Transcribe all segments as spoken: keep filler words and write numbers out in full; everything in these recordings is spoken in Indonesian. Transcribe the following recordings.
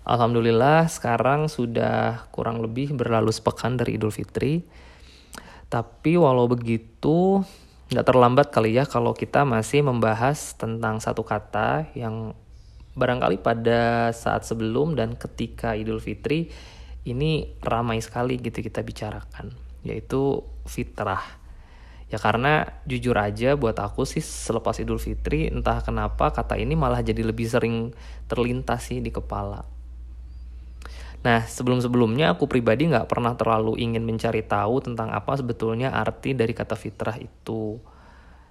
Alhamdulillah sekarang sudah kurang lebih berlalu sepekan dari Idul Fitri. Tapi walau begitu gak terlambat kali ya kalau kita masih membahas tentang satu kata yang barangkali pada saat sebelum dan ketika Idul Fitri ini ramai sekali gitu kita bicarakan, yaitu fitrah. Ya karena jujur aja buat aku sih selepas Idul Fitri entah kenapa kata ini malah jadi lebih sering terlintas sih di kepala. Nah, sebelum-sebelumnya aku pribadi nggak pernah terlalu ingin mencari tahu tentang apa sebetulnya arti dari kata fitrah itu.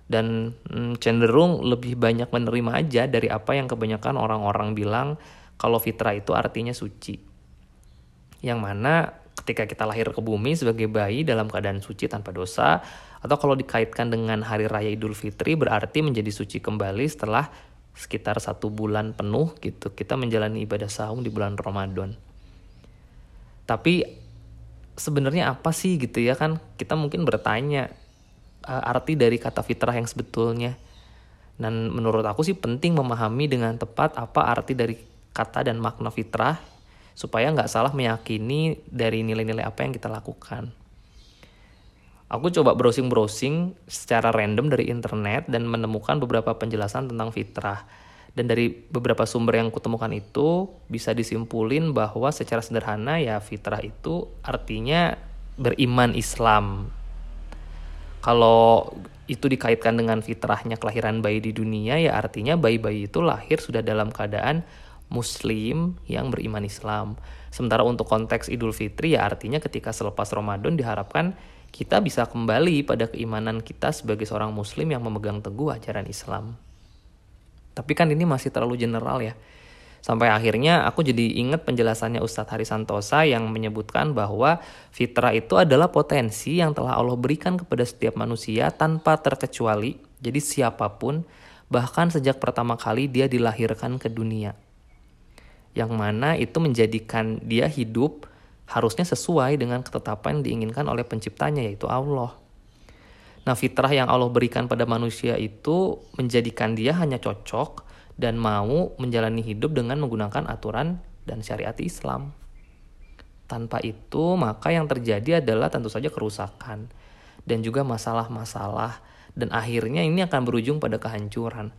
Dan hmm, cenderung lebih banyak menerima aja dari apa yang kebanyakan orang-orang bilang kalau fitrah itu artinya suci. Yang mana ketika kita lahir ke bumi sebagai bayi dalam keadaan suci tanpa dosa, atau kalau dikaitkan dengan hari raya Idul Fitri berarti menjadi suci kembali setelah sekitar satu bulan penuh gitu kita menjalani ibadah sahur di bulan Ramadan. Tapi sebenarnya apa sih gitu ya kan, kita mungkin bertanya uh, arti dari kata fitrah yang sebetulnya. Dan menurut aku sih penting memahami dengan tepat apa arti dari kata dan makna fitrah supaya nggak salah meyakini dari nilai-nilai apa yang kita lakukan. Aku coba browsing-browsing secara random dari internet dan menemukan beberapa penjelasan tentang fitrah. Dan dari beberapa sumber yang kutemukan itu bisa disimpulin bahwa secara sederhana ya fitrah itu artinya beriman Islam. Kalau itu dikaitkan dengan fitrahnya kelahiran bayi di dunia ya artinya bayi-bayi itu lahir sudah dalam keadaan muslim yang beriman Islam. Sementara untuk konteks Idul Fitri ya artinya ketika selepas Ramadan diharapkan kita bisa kembali pada keimanan kita sebagai seorang muslim yang memegang teguh ajaran Islam. Tapi kan ini masih terlalu general ya. Sampai akhirnya aku jadi ingat penjelasannya Ustadz Hari Santosa yang menyebutkan bahwa fitrah itu adalah potensi yang telah Allah berikan kepada setiap manusia tanpa terkecuali. Jadi siapapun, bahkan sejak pertama kali dia dilahirkan ke dunia. Yang mana itu menjadikan dia hidup harusnya sesuai dengan ketetapan yang diinginkan oleh penciptanya yaitu Allah. Nah, fitrah yang Allah berikan pada manusia itu menjadikan dia hanya cocok dan mau menjalani hidup dengan menggunakan aturan dan syariat Islam. Tanpa itu, maka yang terjadi adalah tentu saja kerusakan dan juga masalah-masalah. Dan akhirnya ini akan berujung pada kehancuran.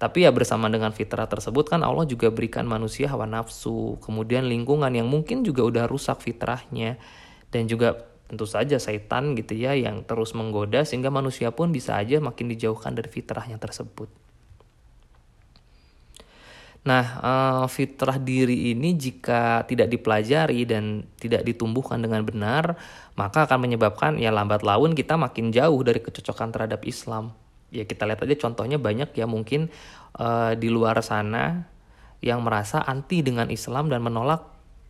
Tapi ya bersama dengan fitrah tersebut kan Allah juga berikan manusia hawa nafsu. Kemudian lingkungan yang mungkin juga udah rusak fitrahnya. Dan juga tentu saja setan gitu ya yang terus menggoda sehingga manusia pun bisa aja makin dijauhkan dari fitrahnya tersebut. Nah, fitrah diri ini jika tidak dipelajari dan tidak ditumbuhkan dengan benar, maka akan menyebabkan ya lambat laun kita makin jauh dari kecocokan terhadap Islam. Ya kita lihat aja contohnya banyak ya mungkin uh, di luar sana yang merasa anti dengan Islam dan menolak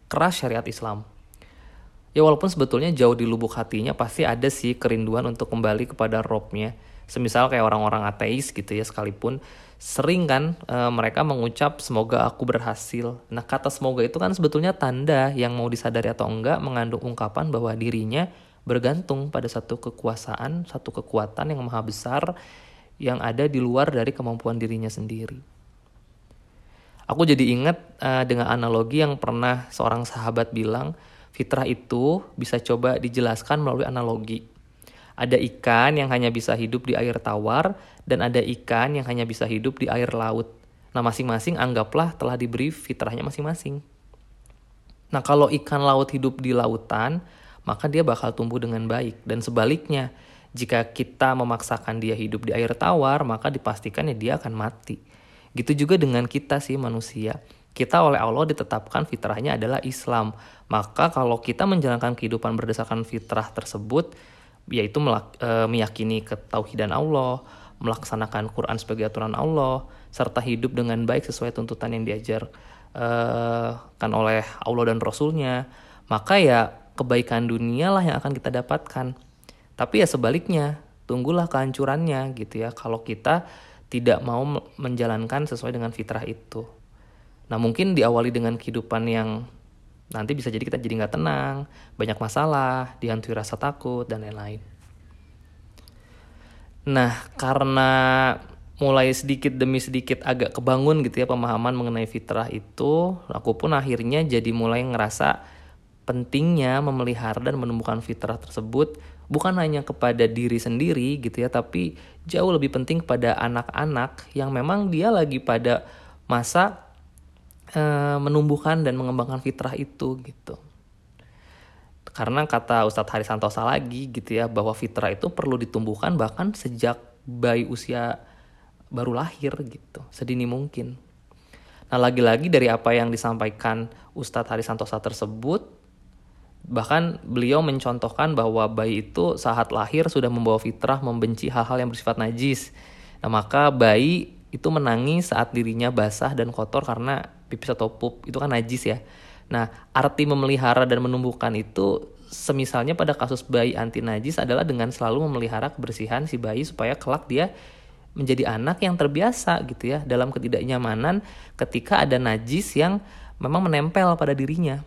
keras syariat Islam. Ya walaupun sebetulnya jauh di lubuk hatinya pasti ada sih kerinduan untuk kembali kepada robnya. Semisal kayak orang-orang ateis gitu ya sekalipun. Sering kan e, mereka mengucap semoga aku berhasil. Nah kata semoga itu kan sebetulnya tanda yang mau disadari atau enggak mengandung ungkapan bahwa dirinya bergantung pada satu kekuasaan, satu kekuatan yang maha besar yang ada di luar dari kemampuan dirinya sendiri. Aku jadi ingat e, dengan analogi yang pernah seorang sahabat bilang, fitrah itu bisa coba dijelaskan melalui analogi. Ada ikan yang hanya bisa hidup di air tawar dan ada ikan yang hanya bisa hidup di air laut. Nah, masing-masing anggaplah telah diberi fitrahnya masing-masing. Nah, kalau ikan laut hidup di lautan, maka dia bakal tumbuh dengan baik. Dan sebaliknya, jika kita memaksakan dia hidup di air tawar, maka dipastikan ya dia akan mati. Gitu juga dengan kita sih manusia. Kita oleh Allah ditetapkan fitrahnya adalah Islam. Maka kalau kita menjalankan kehidupan berdasarkan fitrah tersebut, yaitu melak- e, meyakini ketauhidan Allah, melaksanakan Quran sebagai aturan Allah, serta hidup dengan baik sesuai tuntutan yang diajarkan e, oleh Allah dan Rasulnya, maka ya kebaikan dunia lah yang akan kita dapatkan. Tapi ya sebaliknya, tunggulah kehancurannya gitu ya, kalau kita tidak mau menjalankan sesuai dengan fitrah itu. Nah mungkin diawali dengan kehidupan yang nanti bisa jadi kita jadi gak tenang, banyak masalah, dihantui rasa takut, dan lain-lain. Nah karena mulai sedikit demi sedikit agak kebangun gitu ya pemahaman mengenai fitrah itu, aku pun akhirnya jadi mulai ngerasa pentingnya memelihara dan menumbuhkan fitrah tersebut bukan hanya kepada diri sendiri gitu ya, tapi jauh lebih penting kepada anak-anak yang memang dia lagi pada masa e, menumbuhkan dan mengembangkan fitrah itu gitu. Karena kata Ustadz Hari Santosa lagi gitu ya, bahwa fitrah itu perlu ditumbuhkan bahkan sejak bayi usia baru lahir gitu, sedini mungkin. Nah, lagi-lagi dari apa yang disampaikan Ustadz Hari Santosa tersebut, bahkan beliau mencontohkan bahwa bayi itu saat lahir sudah membawa fitrah membenci hal-hal yang bersifat najis. Nah, maka bayi itu menangis saat dirinya basah dan kotor karena pipis atau pup, itu kan najis ya. Nah, arti memelihara dan menumbuhkan itu semisalnya pada kasus bayi anti najis adalah dengan selalu memelihara kebersihan si bayi supaya kelak dia menjadi anak yang terbiasa gitu ya dalam ketidaknyamanan ketika ada najis yang memang menempel pada dirinya.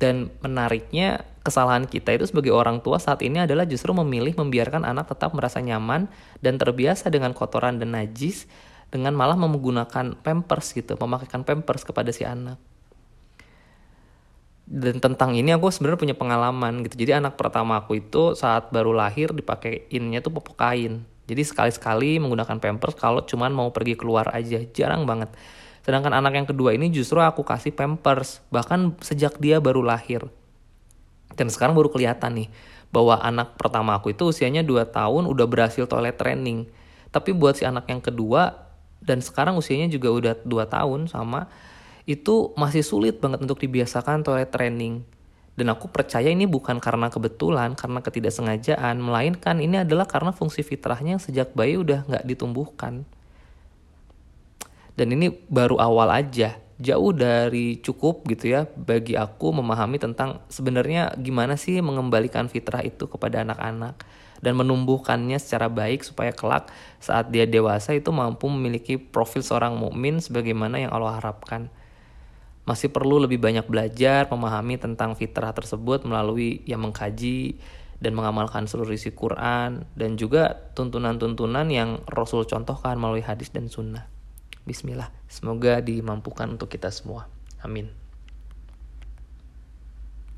Dan menariknya, kesalahan kita itu sebagai orang tua saat ini adalah justru memilih membiarkan anak tetap merasa nyaman dan terbiasa dengan kotoran dan najis dengan malah menggunakan pampers gitu, memakaikan pampers kepada si anak. Dan tentang ini aku sebenarnya punya pengalaman gitu. Jadi anak pertama aku itu saat baru lahir dipakaiinnya tuh popok kain. Jadi sekali-sekali menggunakan pampers kalau cuman mau pergi keluar aja, jarang banget. Sedangkan anak yang kedua ini justru aku kasih pampers, bahkan sejak dia baru lahir. Dan sekarang baru kelihatan nih, bahwa anak pertama aku itu usianya dua tahun udah berhasil toilet training. Tapi buat si anak yang kedua, dan sekarang usianya juga udah dua tahun sama, itu masih sulit banget untuk dibiasakan toilet training. Dan aku percaya ini bukan karena kebetulan, karena ketidaksengajaan, melainkan ini adalah karena fungsi fitrahnya yang sejak bayi udah gak ditumbuhkan. Dan ini baru awal aja, jauh dari cukup gitu ya bagi aku memahami tentang sebenarnya gimana sih mengembalikan fitrah itu kepada anak-anak dan menumbuhkannya secara baik supaya kelak saat dia dewasa itu mampu memiliki profil seorang mukmin sebagaimana yang Allah harapkan. Masih perlu lebih banyak belajar memahami tentang fitrah tersebut melalui yang mengkaji dan mengamalkan seluruh isi Quran dan juga tuntunan-tuntunan yang Rasul contohkan melalui hadis dan sunnah. Bismillah, semoga dimampukan untuk kita semua. Amin.